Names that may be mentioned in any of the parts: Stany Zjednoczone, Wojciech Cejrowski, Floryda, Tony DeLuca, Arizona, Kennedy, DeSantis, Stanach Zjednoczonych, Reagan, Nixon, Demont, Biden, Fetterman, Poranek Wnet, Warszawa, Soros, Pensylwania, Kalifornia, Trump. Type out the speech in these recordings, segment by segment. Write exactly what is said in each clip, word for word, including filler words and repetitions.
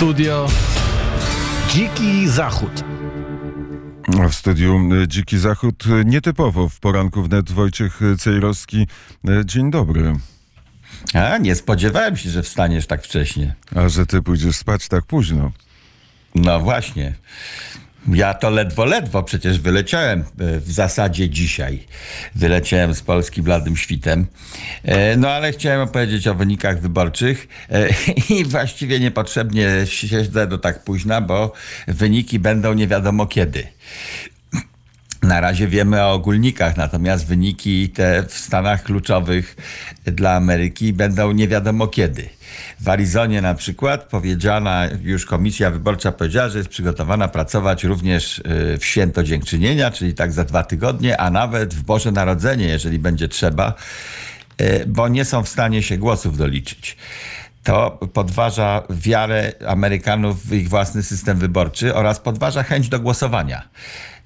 studio Dziki Zachód. W studiu Dziki Zachód nietypowo w Poranku Wnet Wojciech Cejrowski. Dzień dobry. A, nie spodziewałem się, że wstaniesz tak wcześnie. A że ty pójdziesz spać tak późno. No właśnie. Ja to ledwo, ledwo przecież wyleciałem w zasadzie dzisiaj. Wyleciałem z Polski bladym świtem. No ale chciałem opowiedzieć o wynikach wyborczych i właściwie niepotrzebnie siedzę do tak późna, bo wyniki będą nie wiadomo kiedy. Na razie wiemy o ogólnikach, natomiast wyniki te w stanach kluczowych dla Ameryki będą nie wiadomo kiedy. W Arizonie na przykład powiedziana, już komisja wyborcza powiedziała, że jest przygotowana pracować również w święto dziękczynienia, czyli tak za dwa tygodnie, a nawet w Boże Narodzenie, jeżeli będzie trzeba, bo nie są w stanie się głosów doliczyć. To podważa wiarę Amerykanów w ich własny system wyborczy oraz podważa chęć do głosowania.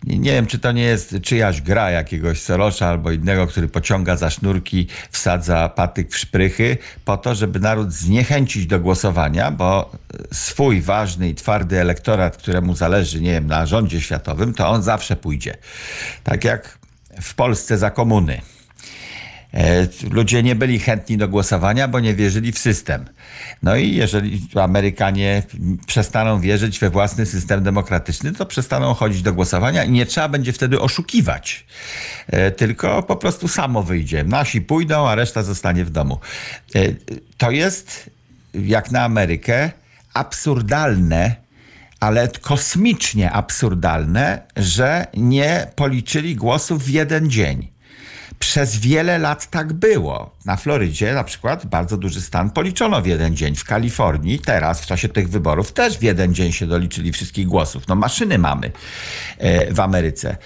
Nie wiem, czy to nie jest czyjaś gra jakiegoś Sorosza albo innego, który pociąga za sznurki, wsadza patyk w szprychy po to, żeby naród zniechęcić do głosowania, bo swój ważny i twardy elektorat, któremu zależy, nie wiem, na rządzie światowym, to on zawsze pójdzie. Tak jak w Polsce za komuny. Ludzie nie byli chętni do głosowania, bo nie wierzyli w system. No i jeżeli Amerykanie przestaną wierzyć we własny system demokratyczny, to przestaną chodzić do głosowania i nie trzeba będzie wtedy oszukiwać. Tylko po prostu samo wyjdzie. Nasi pójdą, a reszta zostanie w domu. To jest, jak na Amerykę, absurdalne, ale kosmicznie absurdalne, że nie policzyli głosów w jeden dzień. Przez wiele lat tak było. Na Florydzie na przykład bardzo duży stan policzono w jeden dzień. W Kalifornii teraz w czasie tych wyborów też w jeden dzień się doliczyli wszystkich głosów. No maszyny mamy w Ameryce.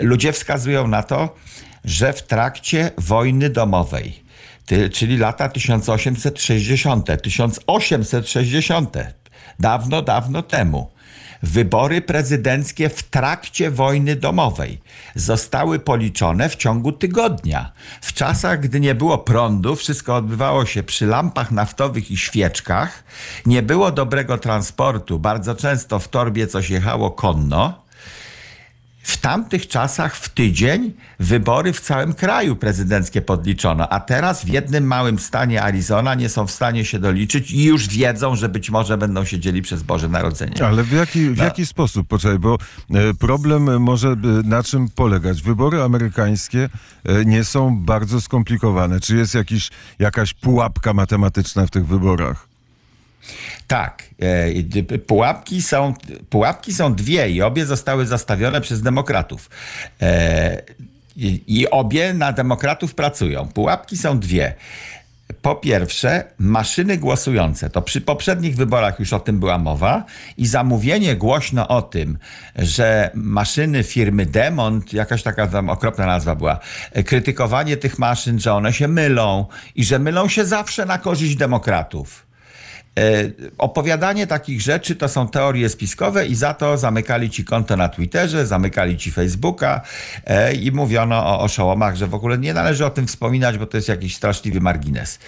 Ludzie wskazują na to, że w trakcie wojny domowej, czyli lata tysiąc osiemset sześćdziesiąte, tysiąc osiemset sześćdziesiąte, dawno, dawno temu, wybory prezydenckie w trakcie wojny domowej zostały policzone w ciągu tygodnia. W czasach, gdy nie było prądu, wszystko odbywało się przy lampach naftowych i świeczkach, nie było dobrego transportu, bardzo często w torbie coś jechało konno. W tamtych czasach w tydzień wybory w całym kraju prezydenckie podliczono, a teraz w jednym małym stanie Arizona nie są w stanie się doliczyć i już wiedzą, że być może będą siedzieli przez Boże Narodzenie. Ale w jaki, w jaki sposób? Poczekaj, bo problem może na czym polegać? Wybory amerykańskie nie są bardzo skomplikowane. Czy jest jakiś, jakaś pułapka matematyczna w tych wyborach? Tak, pułapki są, pułapki są dwie i obie zostały zastawione przez demokratów. I, i obie na demokratów pracują. Pułapki są dwie. Po pierwsze, maszyny głosujące. To przy poprzednich wyborach już o tym była mowa i zamówienie głośno o tym, że maszyny firmy Demont, jakaś taka tam okropna nazwa była, krytykowanie tych maszyn, że one się mylą i że mylą się zawsze na korzyść demokratów. Opowiadanie takich rzeczy to są teorie spiskowe i za to zamykali ci konto na Twitterze, zamykali ci Facebooka i mówiono o oszołomach, że w ogóle nie należy o tym wspominać, bo to jest jakiś straszliwy margines.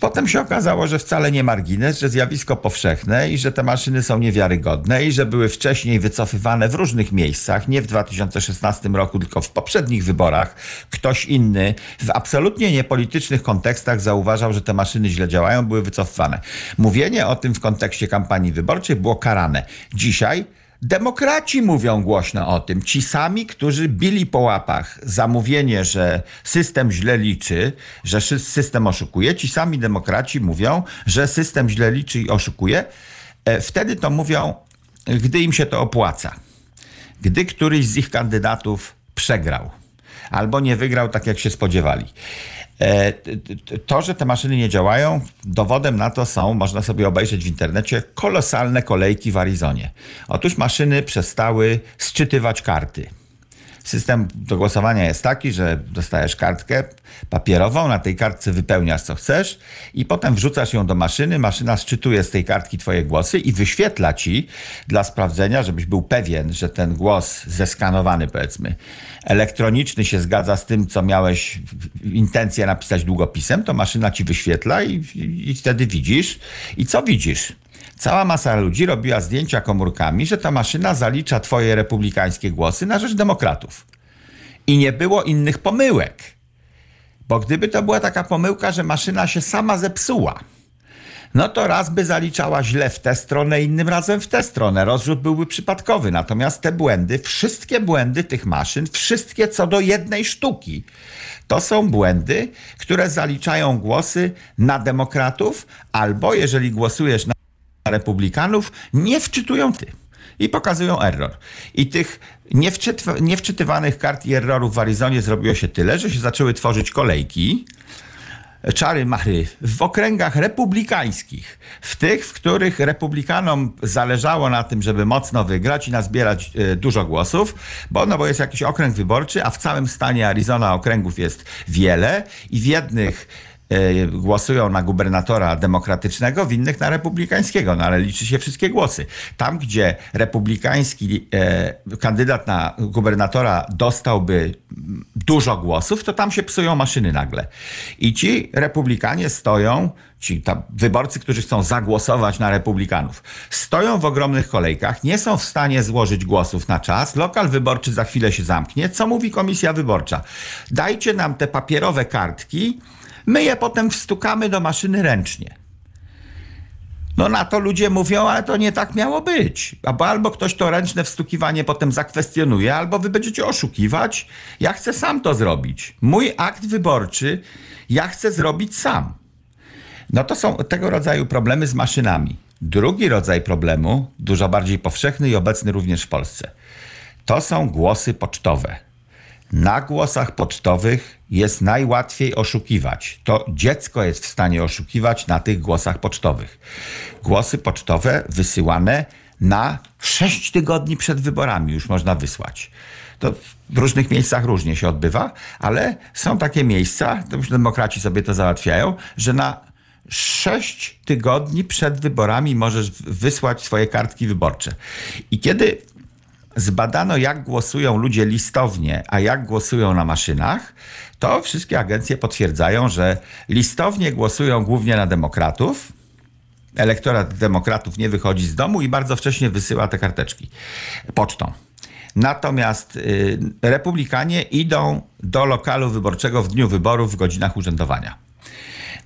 Potem się okazało, że wcale nie margines, że zjawisko powszechne i że te maszyny są niewiarygodne i że były wcześniej wycofywane w różnych miejscach, nie w dwa tysiące szesnastym roku, tylko w poprzednich wyborach. Ktoś inny w absolutnie niepolitycznych kontekstach zauważał, że te maszyny źle działają, były wycofywane. Mówienie o tym w kontekście kampanii wyborczej było karane. Dzisiaj demokraci mówią głośno o tym. Ci sami, którzy bili po łapach zamówienie, że system źle liczy, że system oszukuje, ci sami demokraci mówią, że system źle liczy i oszukuje. Wtedy to mówią, gdy im się to opłaca. Gdy któryś z ich kandydatów przegrał albo nie wygrał tak, jak się spodziewali. To, że te maszyny nie działają, dowodem na to są, można sobie obejrzeć w internecie, kolosalne kolejki w Arizonie. Otóż maszyny przestały sczytywać karty. System do głosowania jest taki, że dostajesz kartkę papierową, na tej kartce wypełniasz co chcesz i potem wrzucasz ją do maszyny, maszyna sczytuje z tej kartki twoje głosy i wyświetla ci dla sprawdzenia, żebyś był pewien, że ten głos zeskanowany, powiedzmy, elektroniczny się zgadza z tym, co miałeś intencję napisać długopisem, to maszyna ci wyświetla i, i wtedy widzisz. I co widzisz? Cała masa ludzi robiła zdjęcia komórkami, że ta maszyna zalicza twoje republikańskie głosy na rzecz demokratów. I nie było innych pomyłek. Bo gdyby to była taka pomyłka, że maszyna się sama zepsuła, no to raz by zaliczała źle w tę stronę, innym razem w tę stronę. Rozrzut byłby przypadkowy. Natomiast te błędy, wszystkie błędy tych maszyn, wszystkie co do jednej sztuki, to są błędy, które zaliczają głosy na demokratów albo, jeżeli głosujesz na republikanów, nie wczytują ty. I pokazują error. I tych niewczyt- niewczytywanych kart i errorów w Arizonie zrobiło się tyle, że się zaczęły tworzyć kolejki, czary mary, w okręgach republikańskich, w tych, w których republikanom zależało na tym, żeby mocno wygrać i nazbierać dużo głosów, bo, no bo jest jakiś okręg wyborczy, a w całym stanie Arizona okręgów jest wiele i w jednych głosują na gubernatora demokratycznego, w innych na republikańskiego, no ale liczy się wszystkie głosy. Tam, gdzie republikański e, kandydat na gubernatora dostałby dużo głosów, to tam się psują maszyny nagle. I ci republikanie stoją, ci tam wyborcy, którzy chcą zagłosować na republikanów, stoją w ogromnych kolejkach, nie są w stanie złożyć głosów na czas, lokal wyborczy za chwilę się zamknie. Co mówi komisja wyborcza? Dajcie nam te papierowe kartki, my je potem wstukamy do maszyny ręcznie. No na to ludzie mówią, ale to nie tak miało być. Albo, albo ktoś to ręczne wstukiwanie potem zakwestionuje, albo wy będziecie oszukiwać. Ja chcę sam to zrobić. Mój akt wyborczy ja chcę zrobić sam. No to są tego rodzaju problemy z maszynami. Drugi rodzaj problemu, dużo bardziej powszechny i obecny również w Polsce, to są głosy pocztowe. Na głosach pocztowych jest najłatwiej oszukiwać. To dziecko jest w stanie oszukiwać na tych głosach pocztowych. Głosy pocztowe wysyłane na sześć tygodni przed wyborami już można wysłać. To w różnych miejscach różnie się odbywa, ale są takie miejsca, to już demokraci sobie to załatwiają, że na sześć tygodni przed wyborami możesz wysłać swoje kartki wyborcze. I kiedy zbadano, jak głosują ludzie listownie, a jak głosują na maszynach, to wszystkie agencje potwierdzają, że listownie głosują głównie na demokratów. Elektorat demokratów nie wychodzi z domu i bardzo wcześnie wysyła te karteczki pocztą. Natomiast y, republikanie idą do lokalu wyborczego w dniu wyborów w godzinach urzędowania.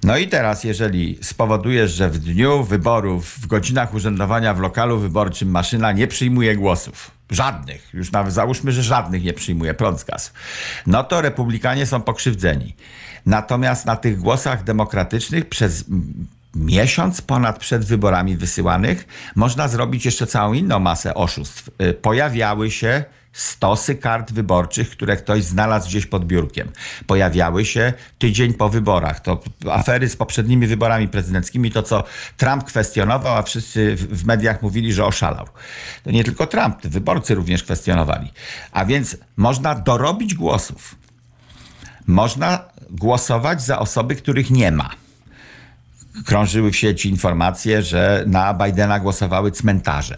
No i teraz, jeżeli spowodujesz, że w dniu wyborów, w godzinach urzędowania w lokalu wyborczym maszyna nie przyjmuje głosów, żadnych, już nawet załóżmy, że żadnych nie przyjmuje, prąd z gazu, no to republikanie są pokrzywdzeni. Natomiast na tych głosach demokratycznych przez miesiąc ponad przed wyborami wysyłanych można zrobić jeszcze całą inną masę oszustw. Pojawiały się stosy kart wyborczych, które ktoś znalazł gdzieś pod biurkiem. Pojawiały się tydzień po wyborach. To afery z poprzednimi wyborami prezydenckimi, to co Trump kwestionował, a wszyscy w mediach mówili, że oszalał. To nie tylko Trump, wyborcy również kwestionowali. A więc można dorobić głosów. Można głosować za osoby, których nie ma. Krążyły w sieci informacje, że na Bidena głosowały cmentarze.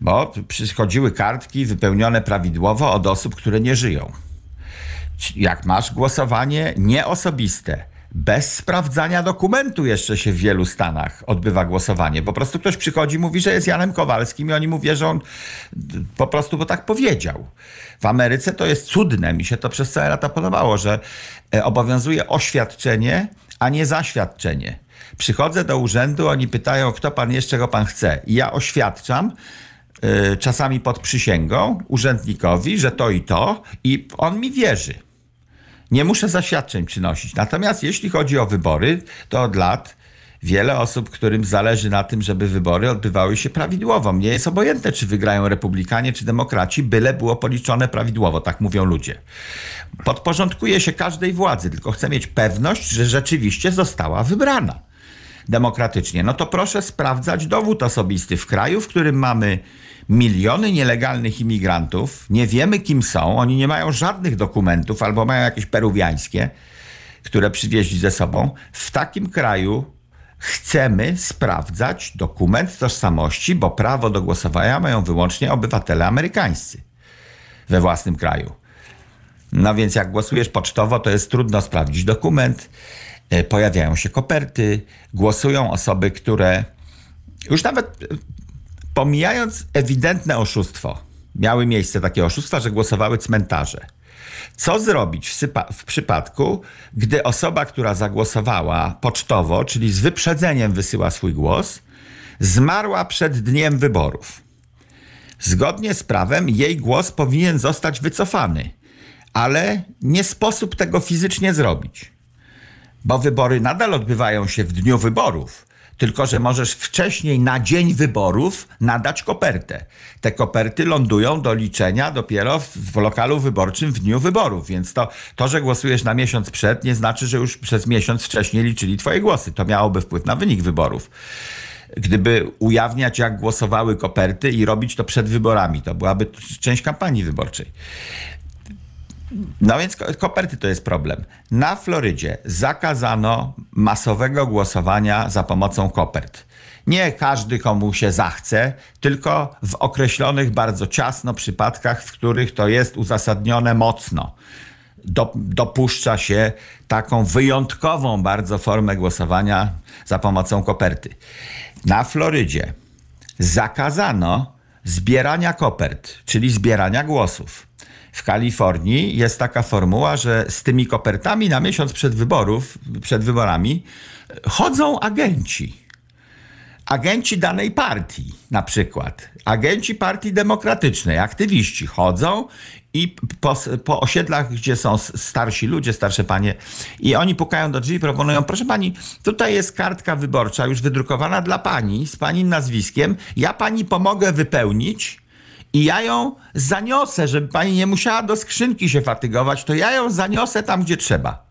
Bo przychodziły kartki wypełnione prawidłowo od osób, które nie żyją. Jak masz głosowanie nieosobiste, bez sprawdzania dokumentu jeszcze się w wielu stanach odbywa głosowanie. Po prostu ktoś przychodzi, mówi, że jest Janem Kowalskim i oni mu wierzą, że on po prostu bo tak powiedział. W Ameryce to jest cudne, mi się to przez całe lata podobało, że obowiązuje oświadczenie, a nie zaświadczenie. Przychodzę do urzędu, oni pytają, kto pan jest, czego pan chce. I ja oświadczam, yy, czasami pod przysięgą, urzędnikowi, że to i to, i on mi wierzy. Nie muszę zaświadczeń przynosić. Natomiast jeśli chodzi o wybory, to od lat wiele osób, którym zależy na tym, żeby wybory odbywały się prawidłowo. Mnie jest obojętne, czy wygrają republikanie, czy demokraci, byle było policzone prawidłowo, tak mówią ludzie. Podporządkuje się każdej władzy, tylko chcę mieć pewność, że rzeczywiście została wybrana demokratycznie. No to proszę sprawdzać dowód osobisty w kraju, w którym mamy miliony nielegalnych imigrantów, nie wiemy kim są, oni nie mają żadnych dokumentów albo mają jakieś peruwiańskie, które przywieźli ze sobą. W takim kraju chcemy sprawdzać dokument tożsamości, bo prawo do głosowania mają wyłącznie obywatele amerykańscy we własnym kraju. No więc jak głosujesz pocztowo, to jest trudno sprawdzić dokument. Pojawiają się koperty, głosują osoby, które już nawet pomijając ewidentne oszustwo, miały miejsce takie oszustwa, że głosowały cmentarze. Co zrobić w, sypa- w przypadku, gdy osoba, która zagłosowała pocztowo, czyli z wyprzedzeniem wysyła swój głos, zmarła przed dniem wyborów? Zgodnie z prawem jej głos powinien zostać wycofany, ale nie sposób tego fizycznie zrobić, bo wybory nadal odbywają się w dniu wyborów, tylko że możesz wcześniej na dzień wyborów nadać kopertę. Te koperty lądują do liczenia dopiero w, w lokalu wyborczym w dniu wyborów, więc to, to, że głosujesz na miesiąc przed, nie znaczy, że już przez miesiąc wcześniej liczyli twoje głosy. To miałoby wpływ na wynik wyborów. Gdyby ujawniać, jak głosowały koperty i robić to przed wyborami, to byłaby część kampanii wyborczej. No więc koperty to jest problem. Na Florydzie zakazano masowego głosowania za pomocą kopert. Nie każdy, komu się zachce, tylko w określonych bardzo ciasno przypadkach, w których to jest uzasadnione mocno. Dopuszcza się taką wyjątkową bardzo formę głosowania za pomocą koperty. Na Florydzie zakazano zbierania kopert, czyli zbierania głosów. W Kalifornii jest taka formuła, że z tymi kopertami na miesiąc przed wyborów, przed wyborami chodzą agenci. Agenci danej partii na przykład, agenci partii demokratycznej, aktywiści chodzą i po, po osiedlach, gdzie są starsi ludzie, starsze panie, i oni pukają do drzwi i proponują: proszę pani, tutaj jest kartka wyborcza już wydrukowana dla pani z pani nazwiskiem, ja pani pomogę wypełnić i ja ją zaniosę, żeby pani nie musiała do skrzynki się fatygować, to ja ją zaniosę tam, gdzie trzeba.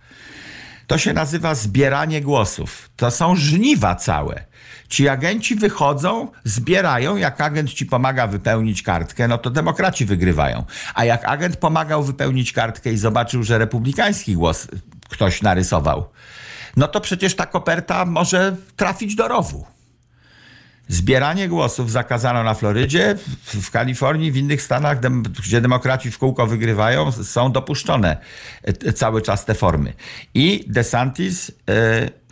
To się nazywa zbieranie głosów. To są żniwa całe. Ci agenci wychodzą, zbierają. Jak agent ci pomaga wypełnić kartkę, no to demokraci wygrywają. A jak agent pomagał wypełnić kartkę i zobaczył, że republikański głos ktoś narysował, no to przecież ta koperta może trafić do rowu. Zbieranie głosów zakazano na Florydzie, w Kalifornii, w innych stanach, gdzie demokraci w kółko wygrywają, są dopuszczone cały czas te formy. I DeSantis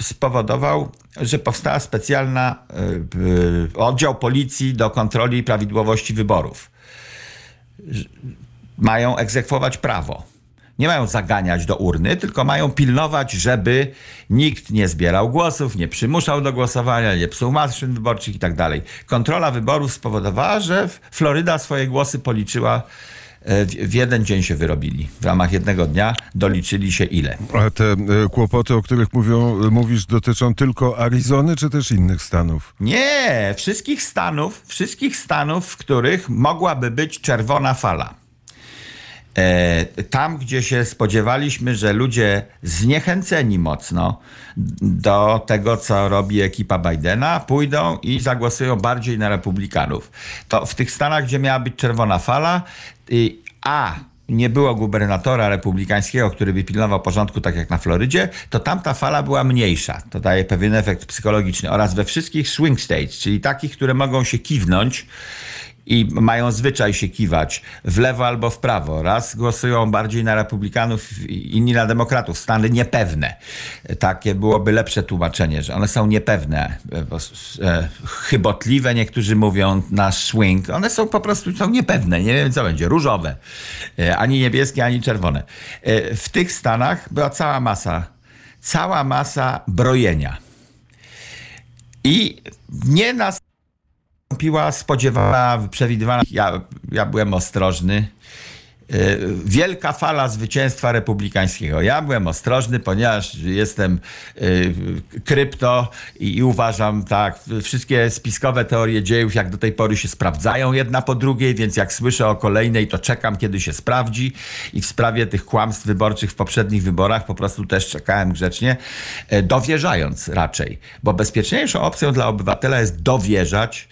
spowodował, że powstała specjalna oddział policji do kontroli prawidłowości wyborów. Mają egzekwować prawo. Nie mają zaganiać do urny, tylko mają pilnować, żeby nikt nie zbierał głosów, nie przymuszał do głosowania, nie psuł maszyn wyborczych i tak dalej. Kontrola wyborów spowodowała, że Floryda swoje głosy policzyła. W jeden dzień się wyrobili. W ramach jednego dnia doliczyli się ile. A te kłopoty, o których mówią, mówisz, dotyczą tylko Arizony, czy też innych stanów? Nie, wszystkich stanów, wszystkich stanów, w których mogłaby być czerwona fala. Tam, gdzie się spodziewaliśmy, że ludzie zniechęceni mocno do tego, co robi ekipa Bidena, pójdą i zagłosują bardziej na republikanów. To w tych stanach, gdzie miała być czerwona fala, a nie było gubernatora republikańskiego, który by pilnował porządku, tak jak na Florydzie, to tamta fala była mniejsza. To daje pewien efekt psychologiczny. Oraz we wszystkich swing states, czyli takich, które mogą się kiwnąć i mają zwyczaj się kiwać w lewo albo w prawo. Raz głosują bardziej na republikanów, inni na demokratów. Stany niepewne. Takie byłoby lepsze tłumaczenie, że one są niepewne. Chybotliwe, niektórzy mówią, na swing. One są po prostu są niepewne. Nie wiem, co będzie. Różowe. Ani niebieskie, ani czerwone. W tych stanach była cała masa, cała masa brojenia. I nie nas Piła spodziewana, przewidywana. Ja, ja byłem ostrożny. Wielka fala zwycięstwa republikańskiego. Ja byłem ostrożny, ponieważ jestem krypto i, i uważam, tak, wszystkie spiskowe teorie dziejów jak do tej pory się sprawdzają jedna po drugiej, więc jak słyszę o kolejnej, to czekam, kiedy się sprawdzi. I w sprawie tych kłamstw wyborczych w poprzednich wyborach po prostu też czekałem grzecznie, dowierzając raczej. Bo bezpieczniejszą opcją dla obywatela jest dowierzać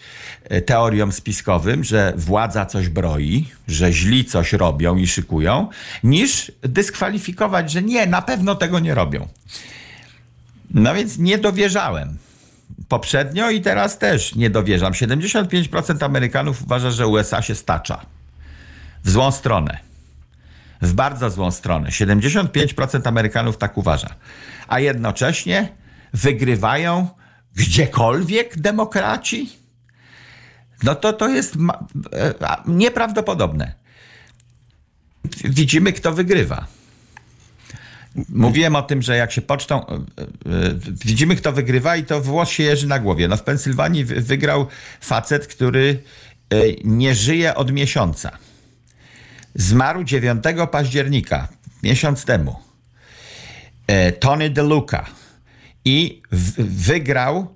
teoriom spiskowym, że władza coś broi, że źli coś robi i szykują, niż dyskwalifikować, że nie, na pewno tego nie robią. No więc nie dowierzałem. Poprzednio i teraz też nie dowierzam. siedemdziesiąt pięć procent Amerykanów uważa, że U S A się stacza. W złą stronę. W bardzo złą stronę. siedemdziesiąt pięć procent Amerykanów tak uważa. A jednocześnie wygrywają gdziekolwiek demokraci? No to, to jest ma- nieprawdopodobne. Widzimy, kto wygrywa. Mówiłem o tym, że jak się pocztą... Widzimy, kto wygrywa i to włos się jeży na głowie. No w Pensylwanii wygrał facet, który nie żyje od miesiąca. Zmarł dziewiątego października, miesiąc temu. Tony DeLuca. I w- wygrał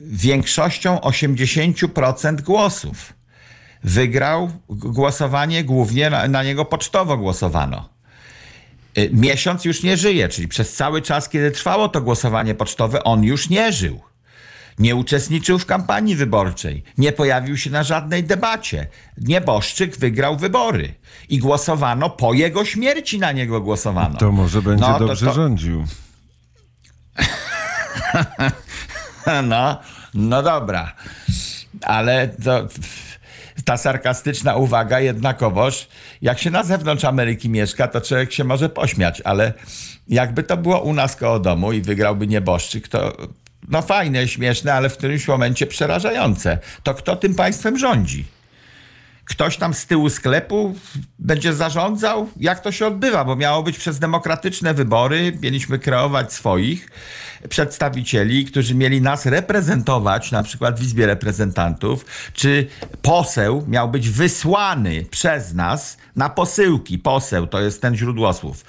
większością osiemdziesiąt procent głosów. Wygrał głosowanie, głównie na, na niego pocztowo głosowano. Miesiąc już nie żyje, czyli przez cały czas, kiedy trwało to głosowanie pocztowe, on już nie żył. Nie uczestniczył w kampanii wyborczej. Nie pojawił się na żadnej debacie. Nieboszczyk wygrał wybory. I głosowano, po jego śmierci na niego głosowano. To może będzie no, dobrze to, to... rządził. No, no dobra. Ale to... ta sarkastyczna uwaga jednakowoż, jak się na zewnątrz Ameryki mieszka, to człowiek się może pośmiać, ale jakby to było u nas koło domu i wygrałby nieboszczyk, to no fajne, śmieszne, ale w którymś momencie przerażające. To kto tym państwem rządzi? Ktoś tam z tyłu sklepu będzie zarządzał? Jak to się odbywa? Bo miało być przez demokratyczne wybory, mieliśmy kreować swoich przedstawicieli, którzy mieli nas reprezentować, na przykład w Izbie Reprezentantów, czy poseł miał być wysłany przez nas na posyłki. Poseł to jest ten źródłosłów.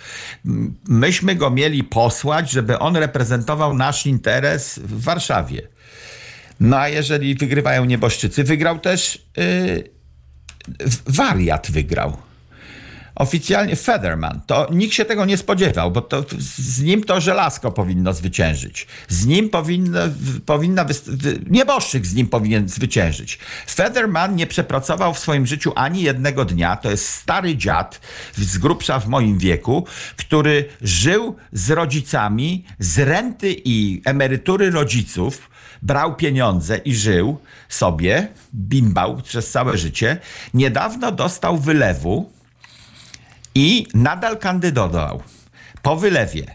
Myśmy go mieli posłać, żeby on reprezentował nasz interes w Warszawie. No a jeżeli wygrywają nieboszczycy, wygrał też... Yy, wariat wygrał. Oficjalnie Fetterman. To nikt się tego nie spodziewał, bo to, z nim to żelazko powinno zwyciężyć. Z nim powinno, powinna... Wy, nieboszczyk z nim powinien zwyciężyć. Fetterman nie przepracował w swoim życiu ani jednego dnia. To jest stary dziad, z grubsza w moim wieku, który żył z rodzicami, z renty i emerytury rodziców, brał pieniądze i żył sobie, bimbał przez całe życie. Niedawno dostał wylewu i nadal kandydował po wylewie.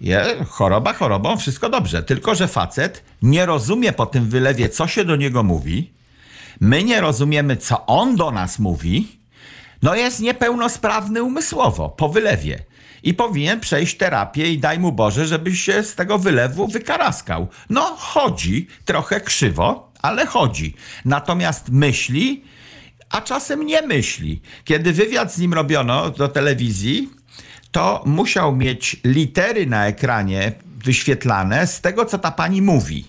Je, choroba chorobą, wszystko dobrze. Tylko że facet nie rozumie po tym wylewie, co się do niego mówi. My nie rozumiemy, co on do nas mówi. No jest niepełnosprawny umysłowo po wylewie. I powinien przejść terapię i daj mu Boże, żeby się z tego wylewu wykaraskał. No chodzi, trochę krzywo, ale chodzi. Natomiast myśli, a czasem nie myśli. Kiedy wywiad z nim robiono do telewizji, to musiał mieć litery na ekranie wyświetlane z tego, co ta pani mówi.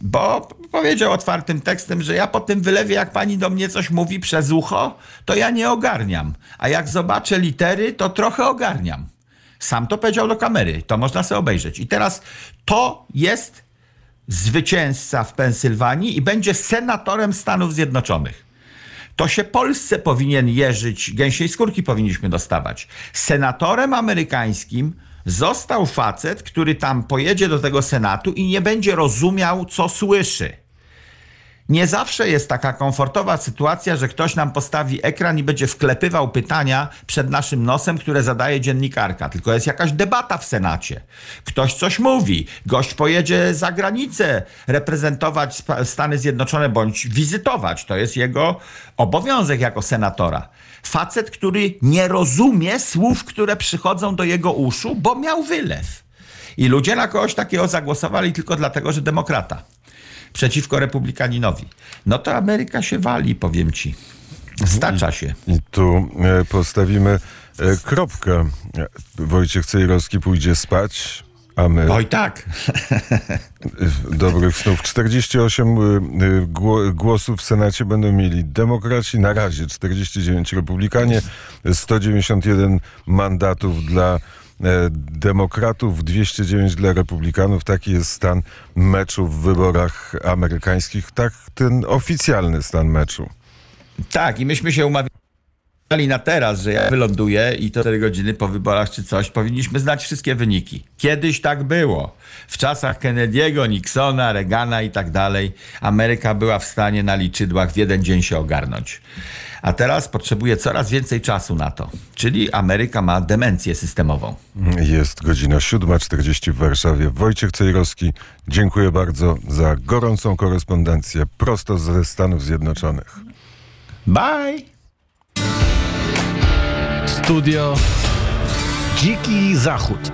Bo powiedział otwartym tekstem, że ja po tym wylewie, jak pani do mnie coś mówi przez ucho, to ja nie ogarniam. A jak zobaczę litery, to trochę ogarniam. Sam to powiedział do kamery. To można sobie obejrzeć. I teraz to jest zwycięzca w Pensylwanii i będzie senatorem Stanów Zjednoczonych. To się Polsce powinien jeżyć, gęsiej skórki powinniśmy dostawać. Senatorem amerykańskim został facet, który tam pojedzie do tego Senatu i nie będzie rozumiał, co słyszy. Nie zawsze jest taka komfortowa sytuacja, że ktoś nam postawi ekran i będzie wklepywał pytania przed naszym nosem, które zadaje dziennikarka. Tylko jest jakaś debata w Senacie. Ktoś coś mówi, gość pojedzie za granicę reprezentować Stany Zjednoczone bądź wizytować. To jest jego obowiązek jako senatora. Facet, który nie rozumie słów, które przychodzą do jego uszu, bo miał wylew. I ludzie na kogoś takiego zagłosowali tylko dlatego, że demokrata. Przeciwko republikaninowi. No to Ameryka się wali, powiem ci. Stacza się. I tu postawimy kropkę. Wojciech Cejrowski pójdzie spać, a my... Oj tak! Dobrych snów. czterdzieści osiem głosów w Senacie będą mieli demokraci. Na razie czterdzieści dziewięć republikanie. sto dziewięćdziesiąt jeden mandatów dla demokratów, dwieście dziewięć dla republikanów. Taki jest stan meczu w wyborach amerykańskich. Tak, ten oficjalny stan meczu. Tak, i myśmy się umawiali, na teraz, że ja wyląduję i to cztery godziny po wyborach czy coś, powinniśmy znać wszystkie wyniki. Kiedyś tak było. W czasach Kennedy'ego, Nixona, Reagana i tak dalej Ameryka była w stanie na liczydłach w jeden dzień się ogarnąć. A teraz potrzebuje coraz więcej czasu na to. Czyli Ameryka ma demencję systemową. Jest godzina siódma czterdzieści w Warszawie. Wojciech Cejrowski, dziękuję bardzo za gorącą korespondencję prosto ze Stanów Zjednoczonych. Bye! Studio Dziki Zachód.